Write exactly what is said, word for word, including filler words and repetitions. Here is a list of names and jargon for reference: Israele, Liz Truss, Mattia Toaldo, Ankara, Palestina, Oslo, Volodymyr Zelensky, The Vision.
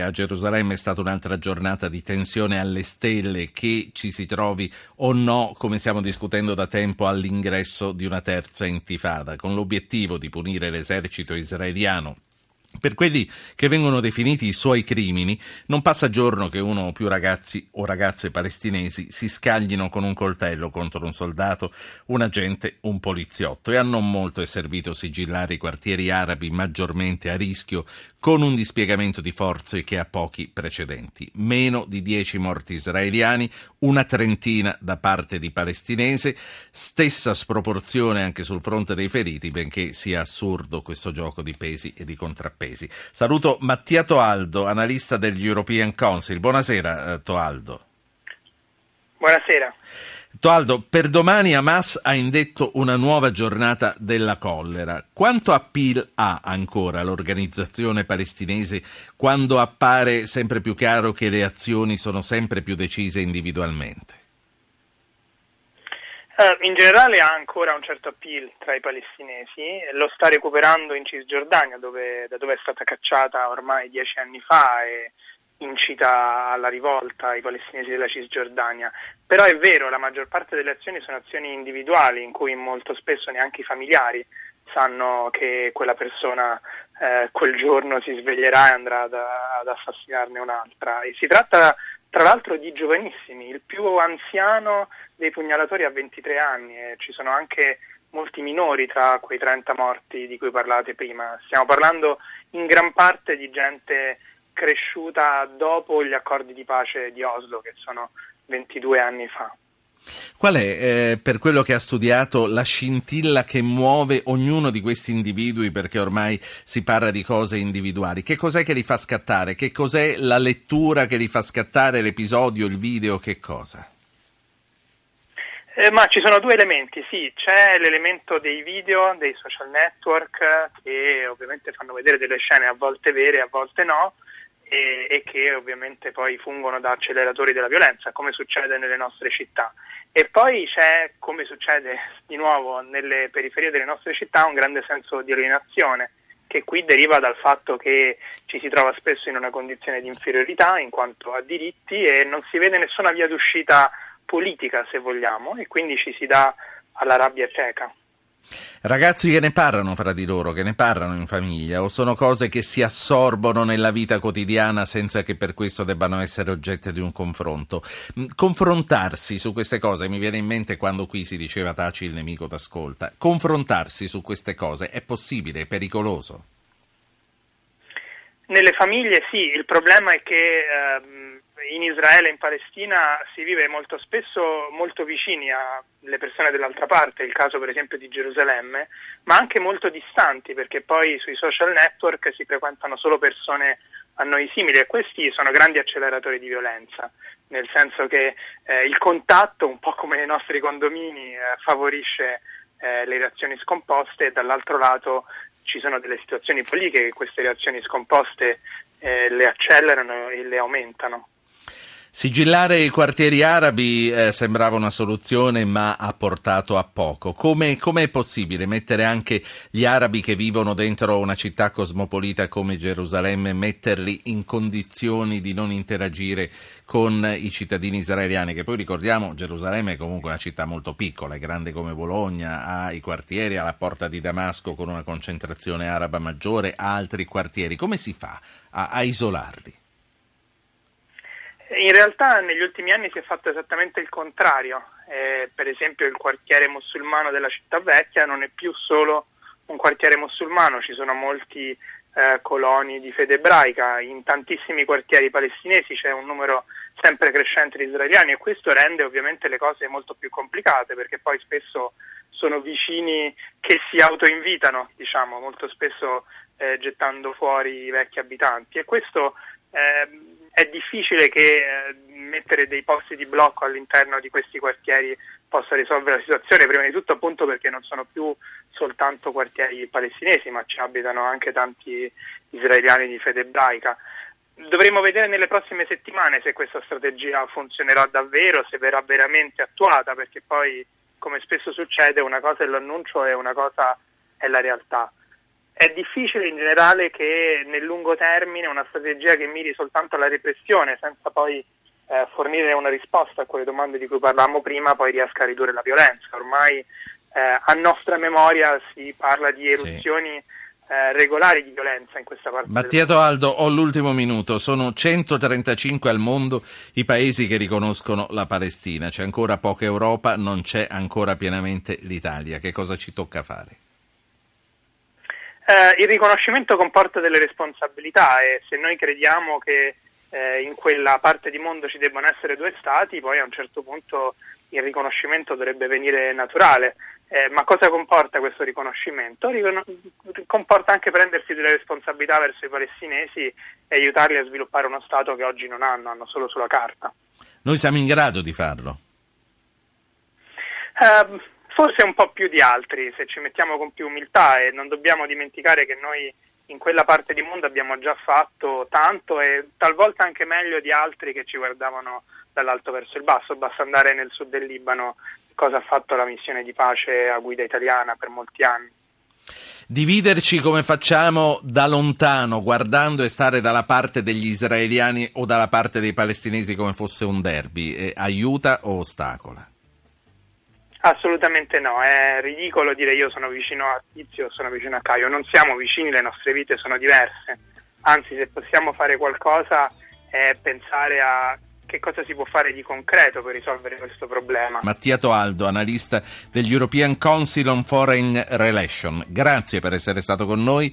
A Gerusalemme è stata un'altra giornata di tensione alle stelle, che ci si trovi o no, come stiamo discutendo da tempo, all'ingresso di una terza intifada, con l'obiettivo di punire l'esercito israeliano per quelli che vengono definiti i suoi crimini. Non passa giorno che uno o più ragazzi o ragazze palestinesi si scaglino con un coltello contro un soldato, un agente, un poliziotto, e a non molto è servito sigillare i quartieri arabi maggiormente a rischio con un dispiegamento di forze che ha pochi precedenti. Meno di dieci morti israeliani, una trentina da parte di palestinese, stessa sproporzione anche sul fronte dei feriti, benché sia assurdo questo gioco di pesi e di contrappesi. Saluto Mattia Toaldo, analista degli European Council. Buonasera Toaldo. Buonasera. Toaldo, per domani Hamas ha indetto una nuova giornata della collera. Quanto appeal ha ancora l'organizzazione palestinese quando appare sempre più chiaro che le azioni sono sempre più decise individualmente? In generale ha ancora un certo appeal tra i palestinesi, lo sta recuperando in Cisgiordania, dove, da dove è stata cacciata ormai dieci anni fa, e incita alla rivolta i palestinesi della Cisgiordania. Però è vero, la maggior parte delle azioni sono azioni individuali, in cui molto spesso neanche i familiari sanno che quella persona eh, quel giorno si sveglierà e andrà ad, ad assassinarne un'altra. E si tratta tra l'altro di giovanissimi, il più anziano dei pugnalatori ha ventitré anni, e ci sono anche molti minori tra quei trenta morti di cui parlate prima. Stiamo parlando in gran parte di gente cresciuta dopo gli accordi di pace di Oslo, che sono ventidue anni fa. Qual è, eh, per quello che ha studiato, la scintilla che muove ognuno di questi individui, perché ormai si parla di cose individuali? Che cos'è che li fa scattare? Che cos'è la lettura che li fa scattare, l'episodio, il video, che cosa? Eh, ma ci sono due elementi, sì. C'è l'elemento dei video, dei social network, che ovviamente fanno vedere delle scene a volte vere, a volte no, e, e che ovviamente poi fungono da acceleratori della violenza, come succede nelle nostre città. E poi c'è, come succede di nuovo nelle periferie delle nostre città, un grande senso di alienazione, che qui deriva dal fatto che ci si trova spesso in una condizione di inferiorità in quanto a diritti, e non si vede nessuna via d'uscita politica, se vogliamo, e quindi ci si dà alla rabbia cieca. Ragazzi che ne parlano fra di loro, che ne parlano in famiglia, o sono cose che si assorbono nella vita quotidiana senza che per questo debbano essere oggetto di un confronto? Confrontarsi su queste cose, mi viene in mente quando qui si diceva taci il nemico t'ascolta, confrontarsi su queste cose è possibile, è pericoloso? Nelle famiglie sì, il problema è che ehm, in Israele e in Palestina si vive molto spesso molto vicini alle persone dell'altra parte, il caso per esempio di Gerusalemme, ma anche molto distanti, perché poi sui social network si frequentano solo persone a noi simili, e questi sono grandi acceleratori di violenza, nel senso che eh, il contatto, un po' come nei nostri condomini, eh, favorisce eh, le reazioni scomposte, e dall'altro lato ci sono delle situazioni politiche che queste reazioni scomposte eh, le accelerano e le aumentano. Sigillare i quartieri arabi eh, sembrava una soluzione, ma ha portato a poco. Come è possibile mettere anche gli arabi che vivono dentro una città cosmopolita come Gerusalemme, metterli in condizioni di non interagire con i cittadini israeliani? Che poi ricordiamo, Gerusalemme è comunque una città molto piccola, è grande come Bologna, ha i quartieri, ha la porta di Damasco con una concentrazione araba maggiore, ha altri quartieri. Come si fa a, a isolarli? In realtà negli ultimi anni si è fatto esattamente il contrario, eh, per esempio il quartiere musulmano della città vecchia non è più solo un quartiere musulmano, ci sono molti eh, coloni di fede ebraica, in tantissimi quartieri palestinesi c'è un numero sempre crescente di israeliani, e questo rende ovviamente le cose molto più complicate, perché poi spesso sono vicini che si autoinvitano, diciamo, molto spesso eh, gettando fuori i vecchi abitanti, e questo eh, è difficile che eh, mettere dei posti di blocco all'interno di questi quartieri possa risolvere la situazione, prima di tutto appunto perché non sono più soltanto quartieri palestinesi, ma ci abitano anche tanti israeliani di fede ebraica. Dovremo vedere nelle prossime settimane se questa strategia funzionerà davvero, se verrà veramente attuata, perché poi, come spesso succede, una cosa è l'annuncio e una cosa è la realtà. È difficile in generale che nel lungo termine una strategia che miri soltanto alla repressione senza poi eh, fornire una risposta a quelle domande di cui parlavamo prima poi riesca a ridurre la violenza. Ormai eh, a nostra memoria si parla di eruzioni sì. eh, regolari di violenza in questa parte. Mattia Toaldo, ho l'ultimo minuto, sono centotrentacinque al mondo i paesi che riconoscono la Palestina, c'è ancora poca Europa, non c'è ancora pienamente l'Italia, che cosa ci tocca fare? Eh, il riconoscimento comporta delle responsabilità e se noi crediamo che eh, in quella parte di mondo ci debbano essere due stati, poi a un certo punto il riconoscimento dovrebbe venire naturale. Eh, ma cosa comporta questo riconoscimento? Ricon- comporta anche prendersi delle responsabilità verso i palestinesi e aiutarli a sviluppare uno stato che oggi non hanno, hanno solo sulla carta. Noi siamo in grado di farlo? Eh, Forse un po' più di altri, se ci mettiamo con più umiltà, e non dobbiamo dimenticare che noi in quella parte di mondo abbiamo già fatto tanto e talvolta anche meglio di altri che ci guardavano dall'alto verso il basso. Basta andare nel sud del Libano, cosa ha fatto la missione di pace a guida italiana per molti anni. Dividerci come facciamo da lontano, guardando e stare dalla parte degli israeliani o dalla parte dei palestinesi come fosse un derby, eh, aiuta o ostacola? Assolutamente no, è ridicolo dire io sono vicino a Tizio, sono vicino a Caio, non siamo vicini, le nostre vite sono diverse, anzi se possiamo fare qualcosa è pensare a che cosa si può fare di concreto per risolvere questo problema. Mattia Toaldo, analista degli European Council on Foreign Relations, grazie per essere stato con noi.